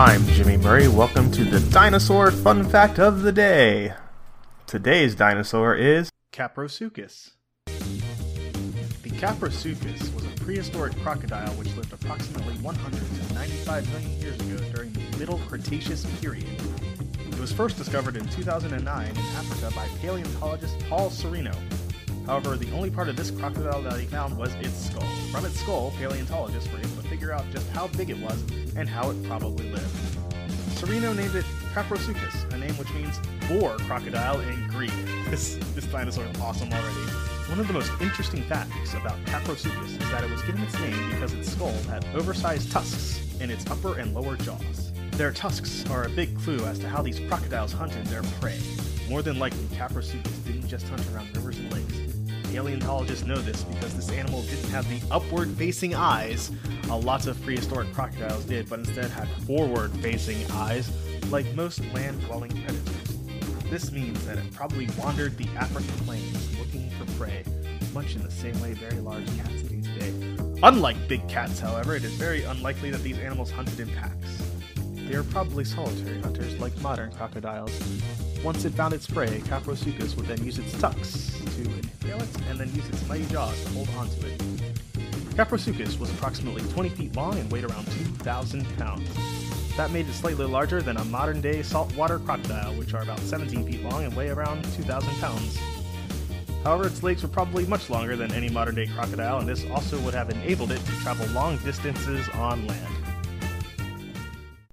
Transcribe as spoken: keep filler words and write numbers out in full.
I'm Jimmy Murray. Welcome to the Dinosaur Fun Fact of the Day. Today's dinosaur is Kaprosuchus. The Kaprosuchus was a prehistoric crocodile which lived approximately one hundred to ninety-five million years ago during the Middle Cretaceous period. It was first discovered in two thousand nine in Africa by paleontologist Paul Sereno. However, the only part of this crocodile that he found was its skull. From its skull, paleontologists were able to figure out just how big it was and how it probably lived. Sereno named it Kaprosuchus, a name which means boar crocodile in Greek. This, this dinosaur is awesome already. One of the most interesting facts about Kaprosuchus is that it was given its name because its skull had oversized tusks in its upper and lower jaws. Their tusks are a big clue as to how these crocodiles hunted their prey. More than likely, Kaprosuchus didn't just hunt around rivers and lakes. Paleontologists know this because this animal didn't have the upward-facing eyes a lot of prehistoric crocodiles did, but instead had forward-facing eyes like most land-dwelling predators. This means that it probably wandered the African plains looking for prey, much in the same way very large cats do today. Unlike big cats, however, it is very unlikely that these animals hunted in packs. They are probably solitary hunters like modern crocodiles. Once it found its prey, Kaprosuchus would then use its tucks to impale it and then use its mighty jaws to hold onto it. Kaprosuchus was approximately twenty feet long and weighed around two thousand pounds. That made it slightly larger than a modern-day saltwater crocodile, which are about seventeen feet long and weigh around two thousand pounds. However, its legs were probably much longer than any modern-day crocodile, and this also would have enabled it to travel long distances on land.